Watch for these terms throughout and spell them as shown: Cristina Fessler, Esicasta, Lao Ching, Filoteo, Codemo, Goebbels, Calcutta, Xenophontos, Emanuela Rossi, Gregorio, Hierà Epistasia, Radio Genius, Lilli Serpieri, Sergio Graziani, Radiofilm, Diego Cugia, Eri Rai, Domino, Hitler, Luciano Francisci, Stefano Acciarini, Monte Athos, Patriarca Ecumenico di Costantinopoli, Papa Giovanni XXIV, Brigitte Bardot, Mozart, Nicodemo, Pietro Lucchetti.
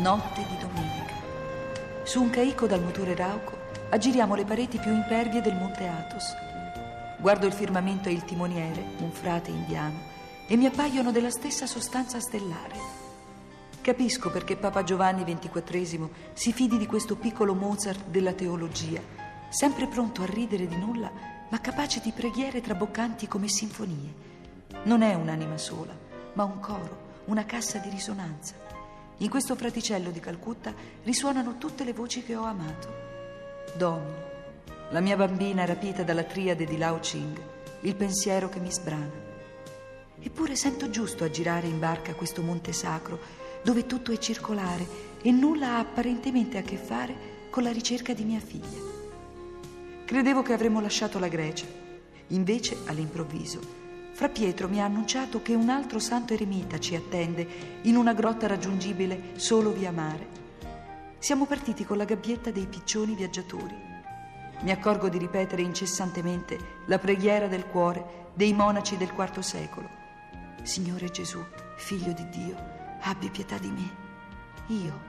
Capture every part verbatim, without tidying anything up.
notte di domenica. Su un caico dal motore rauco aggiriamo le pareti più impervie del Monte Athos. Guardo il firmamento e il timoniere, un frate indiano, e mi appaiono della stessa sostanza stellare. Capisco perché Papa Giovanni ventiquattresimo si fidi di questo piccolo Mozart della teologia, sempre pronto a ridere di nulla, ma capace di preghiere traboccanti come sinfonie. Non è un'anima sola, ma un coro, una cassa di risonanza. In questo fraticello di Calcutta risuonano tutte le voci che ho amato. Domino, la mia bambina rapita dalla triade di Lao Ching, il pensiero che mi sbrana. Eppure sento giusto aggirare in barca questo monte sacro, dove tutto è circolare e nulla ha apparentemente a che fare con la ricerca di mia figlia. Credevo che avremmo lasciato la Grecia. Invece, all'improvviso, Fra Pietro mi ha annunciato che un altro santo eremita ci attende in una grotta raggiungibile solo via mare. Siamo partiti con la gabbietta dei piccioni viaggiatori. Mi accorgo di ripetere incessantemente la preghiera del cuore dei monaci del quarto secolo. Signore Gesù, figlio di Dio, abbi pietà di me. Io,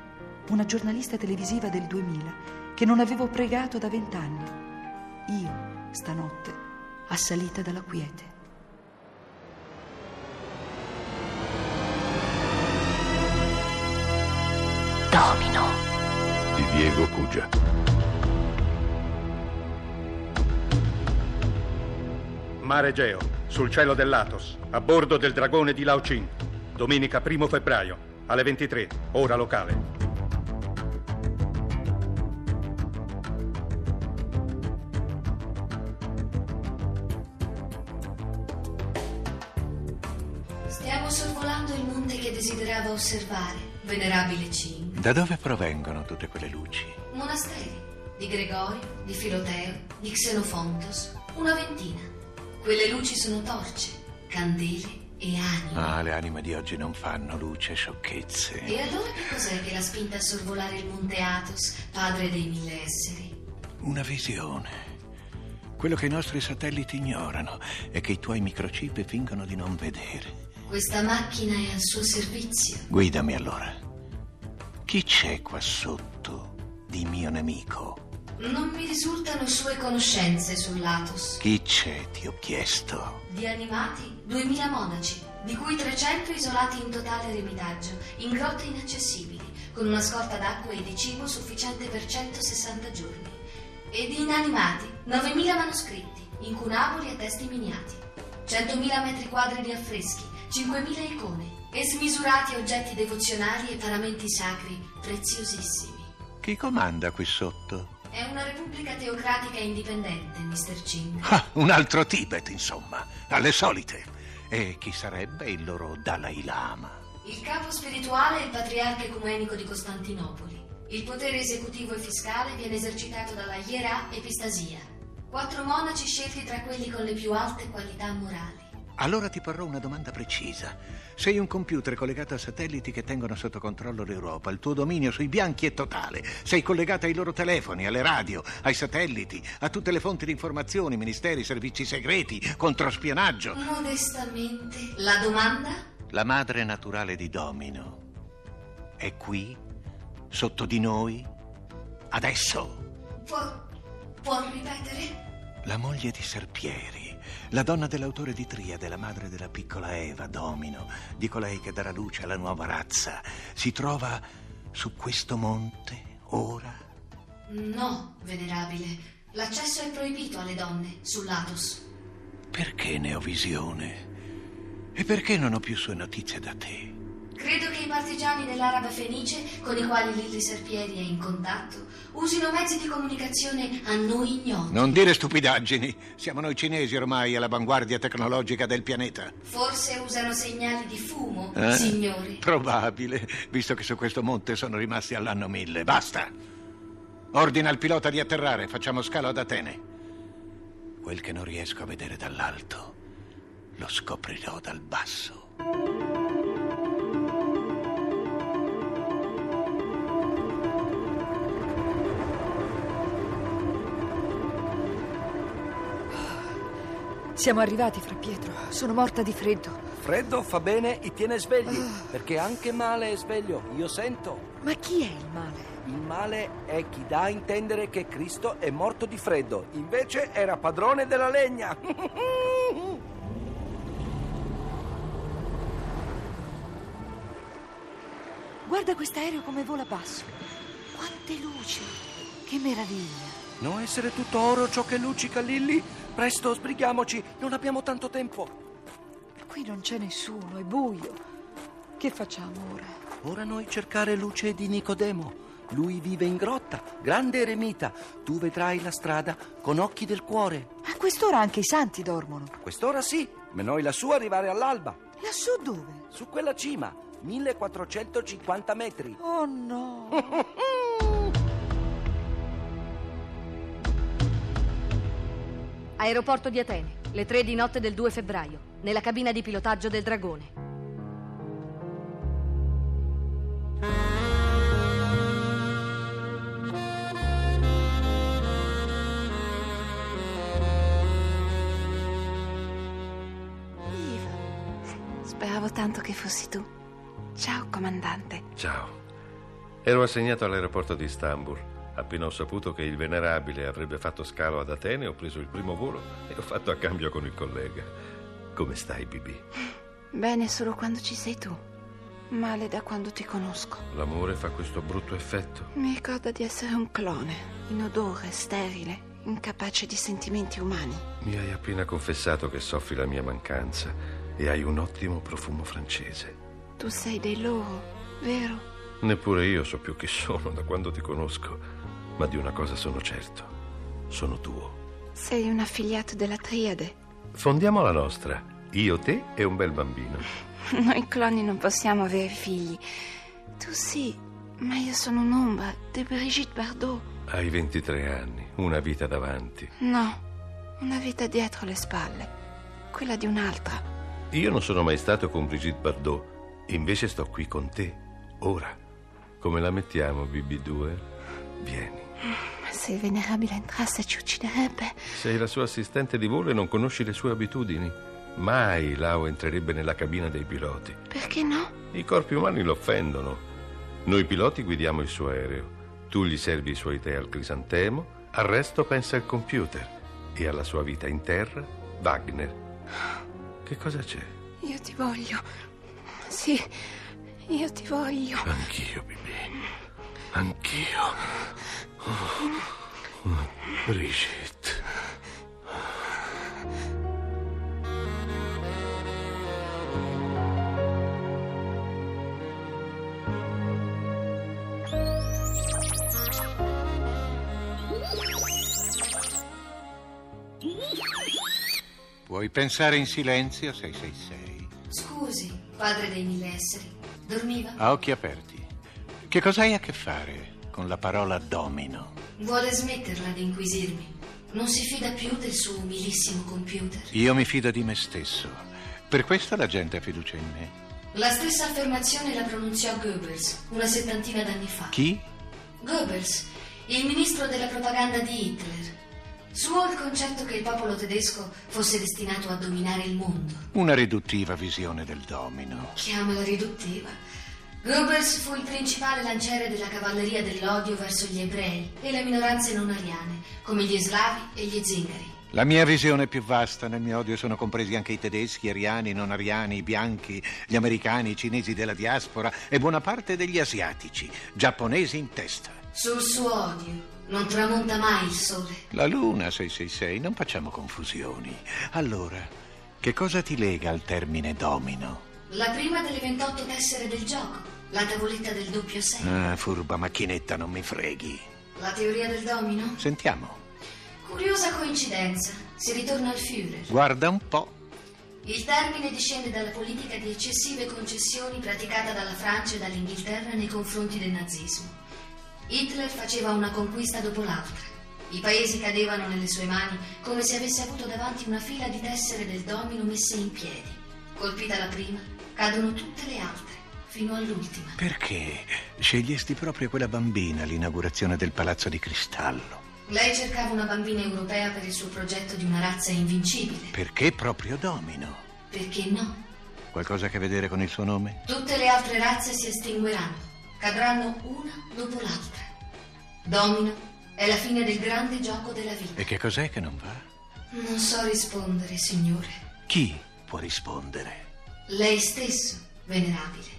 una giornalista televisiva del duemila, che non avevo pregato da vent'anni. Io, stanotte, assalita dalla quiete. Domino di Diego Cugia. Mare Egeo, sul cielo dell'Athos, a bordo del dragone di Lao Ching. Domenica primo febbraio, alle ventitré, ora locale. Stiamo sorvolando il monte che desideravo osservare, venerabile Ching. Da dove provengono tutte quelle luci? Monasteri, di Gregorio, di Filoteo, di Xenophontos, una ventina. Quelle luci sono torce, candele e anime. Ah, le anime di oggi non fanno luce, sciocchezze. E allora che cos'è che l'ha spinta a sorvolare il Monte Athos, padre dei mille esseri? Una visione. Quello che i nostri satelliti ignorano e che i tuoi microchip fingono di non vedere. Questa macchina è al suo servizio. Guidami allora. Chi c'è qua sotto di mio nemico? Non mi risultano sue conoscenze sull'Athos. Chi c'è, ti ho chiesto? Di animati, duemila monaci, di cui trecento isolati in totale eremitaggio, in grotte inaccessibili, con una scorta d'acqua e di cibo sufficiente per centosessanta giorni. E di inanimati, novemila manuscritti, incunaboli e testi miniati, centomila metri quadri di affreschi, cinquemila icone, e smisurati oggetti devozionali e paramenti sacri preziosissimi. Chi comanda qui sotto? È una repubblica teocratica indipendente, mister Ching. Ah, un altro Tibet, insomma, alle solite. E chi sarebbe il loro Dalai Lama? Il capo spirituale è il Patriarca Ecumenico di Costantinopoli. Il potere esecutivo e fiscale viene esercitato dalla Hierà Epistasia. Quattro monaci scelti tra quelli con le più alte qualità morali. Allora ti porrò una domanda precisa. Sei un computer collegato a satelliti che tengono sotto controllo l'Europa. Il tuo dominio sui bianchi è totale. Sei collegata ai loro telefoni, alle radio, ai satelliti, a tutte le fonti di informazioni, ministeri, servizi segreti, controspionaggio. Modestamente, la domanda? La madre naturale di Domino è qui, sotto di noi, adesso? Può, può ripetere? La moglie di Serpieri. La donna dell'autore di Triade, la madre della piccola Eva, Domino, di colei che darà luce alla nuova razza, si trova su questo monte ora? No, venerabile. L'accesso è proibito alle donne sull'Athos. Perché ne ho visione? E perché non ho più sue notizie da te? Credo che i partigiani dell'Araba Fenice, con i quali Lilli Serpieri è in contatto, usino mezzi di comunicazione a noi ignoti. Non dire stupidaggini. Siamo noi cinesi ormai all'avanguardia tecnologica del pianeta. Forse usano segnali di fumo, eh? Signori. Probabile, visto che su questo monte sono rimasti all'anno mille. Basta. Ordina al pilota di atterrare. Facciamo scalo ad Atene. Quel che non riesco a vedere dall'alto lo scoprirò dal basso. Siamo arrivati, Fra Pietro. Sono morta di freddo. Freddo fa bene e tiene svegli, oh. Perché anche male è sveglio, io sento. Ma chi è il male? Il male è chi dà a intendere che Cristo è morto di freddo, invece era padrone della legna. Guarda quest'aereo come vola basso. Quante luci, che meraviglia. Non essere tutto oro ciò che luccica, Lilli. Presto, sbrighiamoci, non abbiamo tanto tempo. Qui non c'è nessuno, è buio. Che facciamo ora? Ora noi cercare luce di Nicodemo. Lui vive in grotta, grande eremita. Tu vedrai la strada con occhi del cuore. A quest'ora anche i santi dormono. A quest'ora sì, ma noi lassù arrivare all'alba. Lassù dove? Su quella cima, millequattrocentocinquanta metri. Oh no! Aeroporto di Atene, le tre di notte del due febbraio. Nella cabina di pilotaggio del dragone. Viva! Speravo tanto che fossi tu. Ciao, comandante. Ciao. Ero assegnato all'aeroporto di Istanbul. Appena ho saputo che il venerabile avrebbe fatto scalo ad Atene, ho preso il primo volo e l'ho fatto a cambio con il collega. Come stai, Bibi? Bene solo quando ci sei tu. Male da quando ti conosco. L'amore fa questo brutto effetto. Mi ricorda di essere un clone, inodore, sterile, incapace di sentimenti umani. Mi hai appena confessato che soffri la mia mancanza e hai un ottimo profumo francese. Tu sei dei loro, vero? Neppure io so più chi sono da quando ti conosco, ma di una cosa sono certo: sono tuo. Sei un affiliato della triade. Fondiamo la nostra, io, te e un bel bambino. Noi cloni non possiamo avere figli. Tu sì, ma io sono un'ombra di Brigitte Bardot. Hai ventitré anni, una vita davanti. No, una vita dietro le spalle, quella di un'altra. Io non sono mai stato con Brigitte Bardot, invece sto qui con te, ora. Come la mettiamo, B B due? Vieni. Se il venerabile entrasse ci ucciderebbe. Sei la sua assistente di volo e non conosci le sue abitudini. Mai Lao entrerebbe nella cabina dei piloti. Perché no? I corpi umani lo offendono. Noi piloti guidiamo il suo aereo. Tu gli servi i suoi tè al crisantemo. Al resto pensa al computer. E alla sua vita in terra, Wagner. Che cosa c'è? Io ti voglio. Sì, io ti voglio. Anch'io, bimbi. Anch'io. Oh, Brigitte. Puoi pensare in silenzio, sei sei sei. Scusi, padre dei mille esseri. Dormiva? A occhi aperti. Che cosa hai a che fare con la parola domino? Vuole smetterla di inquisirmi. Non si fida più del suo umilissimo computer. Io mi fido di me stesso. Per questo la gente ha fiducia in me. La stessa affermazione la pronunziò Goebbels una settantina d'anni fa. Chi? Goebbels, il ministro della propaganda di Hitler. Suo il concetto che il popolo tedesco fosse destinato a dominare il mondo. Una riduttiva visione del domino. Chiamala riduttiva. Goebbels fu il principale lanciere della cavalleria dell'odio verso gli ebrei e le minoranze non ariane, come gli slavi e gli zingari. La mia visione è più vasta, nel mio odio sono compresi anche i tedeschi, ariani, non ariani, i bianchi, gli americani, i cinesi della diaspora e buona parte degli asiatici, giapponesi in testa. Sul suo odio non tramonta mai il sole. La luna, sei sei sei, non facciamo confusioni. Allora, che cosa ti lega al termine domino? La prima delle ventotto tessere del gioco, la tavoletta del doppio sei. Ah, furba macchinetta, non mi freghi. La teoria del domino? Sentiamo. Curiosa coincidenza, si ritorna al Führer. Guarda un po'. Il termine discende dalla politica di eccessive concessioni praticata dalla Francia e dall'Inghilterra nei confronti del nazismo. Hitler faceva una conquista dopo l'altra. I paesi cadevano nelle sue mani come se avesse avuto davanti una fila di tessere del domino messe in piedi. Colpita la prima, cadono tutte le altre, fino all'ultima. Perché scegliesti proprio quella bambina all'inaugurazione del Palazzo di Cristallo? Lei cercava una bambina europea per il suo progetto di una razza invincibile. Perché proprio domino? Perché no? Qualcosa a che vedere con il suo nome? Tutte le altre razze si estingueranno, cadranno una dopo l'altra. Domino è la fine del grande gioco della vita. E che cos'è che non va? Non so rispondere, signore. Chi può rispondere? Lei stesso, venerabile,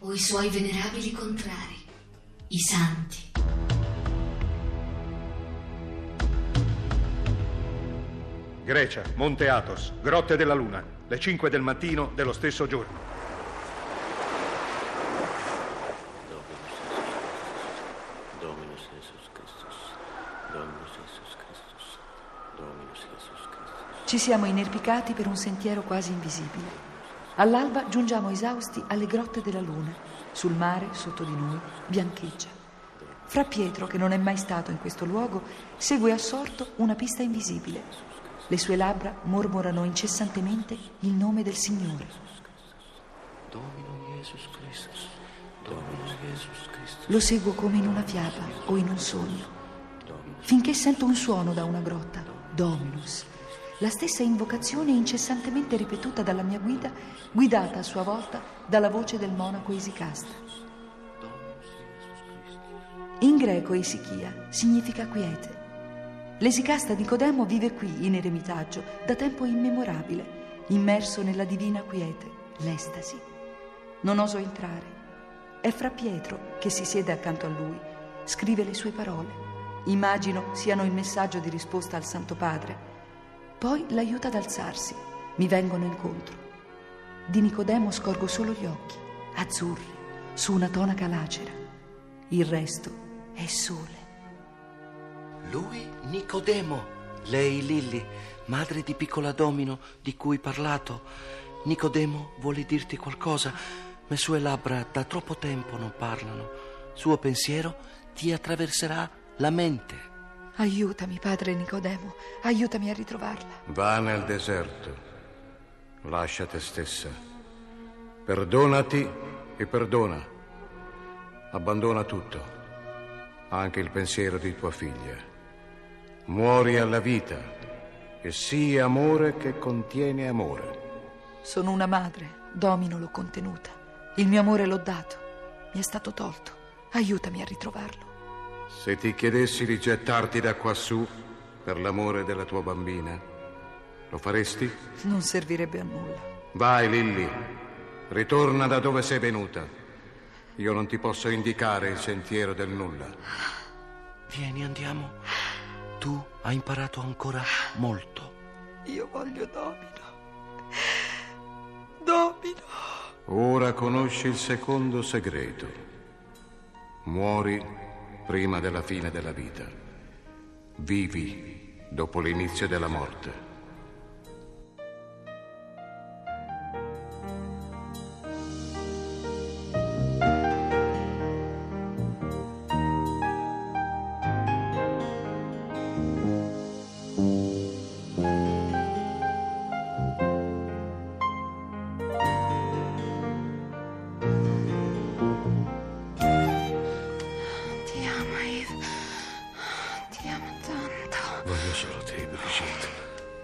o i suoi venerabili contrari, i santi. Grecia, Monte Athos, Grotte della Luna, le cinque del mattino dello stesso giorno. Dominus Jesus Christus, Dominus Jesus Christus, Dominus Jesus Christus. Ci siamo inerpicati per un sentiero quasi invisibile. All'alba giungiamo esausti alle Grotte della Luna. Sul mare, sotto di noi, biancheggia. Fra Pietro, che non è mai stato in questo luogo, segue assorto una pista invisibile. Le sue labbra mormorano incessantemente il nome del Signore. Domino Jesus Christus, Domino Jesus Christus. Lo seguo come in una fiaba o in un sogno, finché sento un suono da una grotta, Dominus. La stessa invocazione incessantemente ripetuta dalla mia guida, guidata a sua volta dalla voce del monaco Esicasta. In greco Esichia significa quiete. L'Esicasta di Codemo vive qui, in eremitaggio, da tempo immemorabile, immerso nella divina quiete, l'estasi. Non oso entrare. È fra Pietro, che si siede accanto a lui, scrive le sue parole. Immagino siano il messaggio di risposta al Santo Padre. Poi l'aiuta ad alzarsi, mi vengono incontro. Di Nicodemo scorgo solo gli occhi, azzurri, su una tonaca lacera. Il resto è sole. Lui Nicodemo, lei Lilli, madre di piccola Domino di cui parlato. Nicodemo vuole dirti qualcosa, ma sue labbra da troppo tempo non parlano. Suo pensiero ti attraverserà la mente. Aiutami, padre Nicodemo, aiutami a ritrovarla. Va nel deserto, lascia te stessa, perdonati e perdona. Abbandona tutto, anche il pensiero di tua figlia. Muori alla vita e sii amore che contiene amore. Sono una madre, Domino l'ho contenuta. Il mio amore l'ho dato, mi è stato tolto. Aiutami a ritrovarlo. Se ti chiedessi di gettarti da quassù per l'amore della tua bambina, lo faresti? Non servirebbe a nulla. Vai, Lilli, ritorna da dove sei venuta. Io non ti posso indicare il sentiero del nulla. Vieni, andiamo. Tu hai imparato ancora molto. Io voglio Domino. Domino. Ora conosci il secondo segreto. Muori prima della fine della vita. Vivi dopo l'inizio della morte.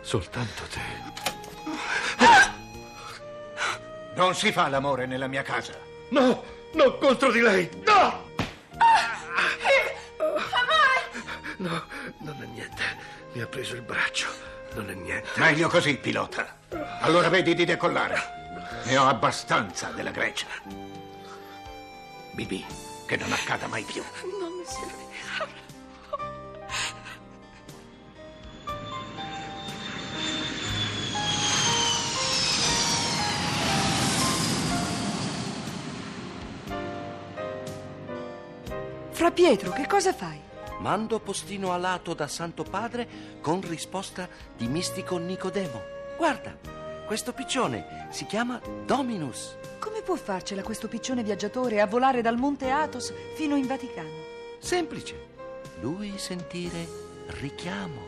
Soltanto te. Non si fa l'amore nella mia casa. No, non contro di lei. No! No, non è niente. Mi ha preso il braccio. Non è niente. Meglio così, pilota. Allora vedi di decollare. Ne ho abbastanza della Grecia. Bibì, che non accada mai più. Non mi serve. Fra Pietro, che cosa fai? Mando postino alato da Santo Padre con risposta di mistico Nicodemo. Guarda, questo piccione si chiama Dominus. Come può farcela questo piccione viaggiatore a volare dal Monte Athos fino in Vaticano? Semplice. Lui sentire richiamo.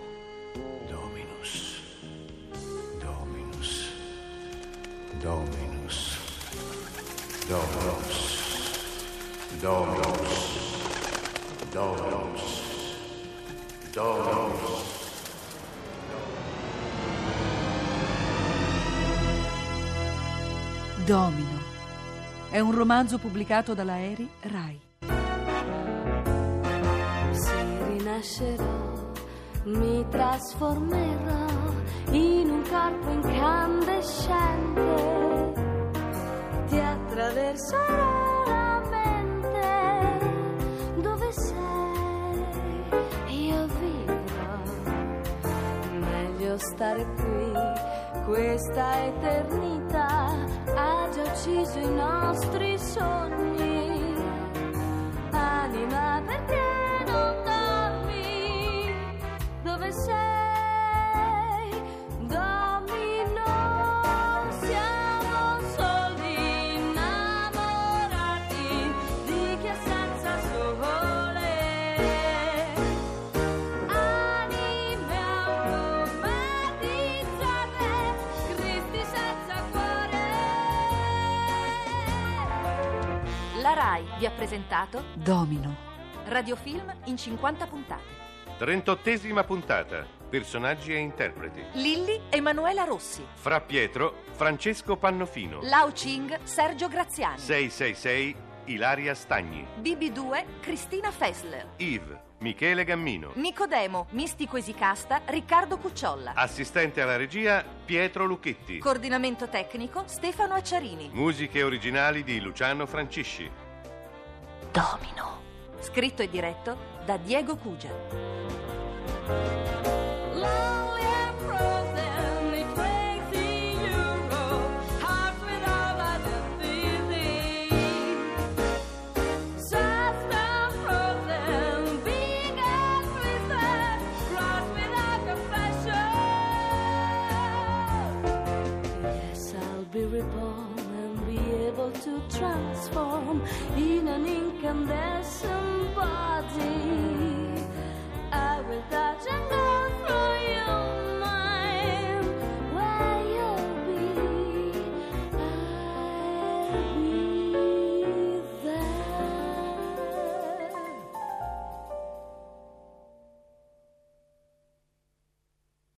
Dominus, Dominus, Dominus, Dominus, Dominus. Dominus, Dominus. Domino è un romanzo pubblicato dalla Eri Rai. Se rinascerò, mi trasformerò in un corpo incandescente, ti attraverserò la mente, dove sei io vivrò, meglio stare qui. Questa eternità ha già ucciso i nostri sogni. Anima, perché non dormi? Dove sei? Domino, siamo soli innamorati di chi è senza sole. Anime automatizzate, senza cuore. La Rai vi ha presentato Domino, Radiofilm in cinquanta puntate. Trentottesima puntata. Personaggi e interpreti: Lilli, Emanuela Rossi. Fra Pietro, Francesco Pannofino. Lao Ching, Sergio Graziani. sei sei sei, Ilaria Stagni. B B due, Cristina Fessler. Yves, Michele Gammino. Nicodemo, mistico Esicasta, Riccardo Cucciolla. Assistente alla regia, Pietro Lucchetti. Coordinamento tecnico, Stefano Acciarini. Musiche originali di Luciano Francisci. Domino, scritto e diretto da Diego Cugia. Reborn and be able to transform in an incandescent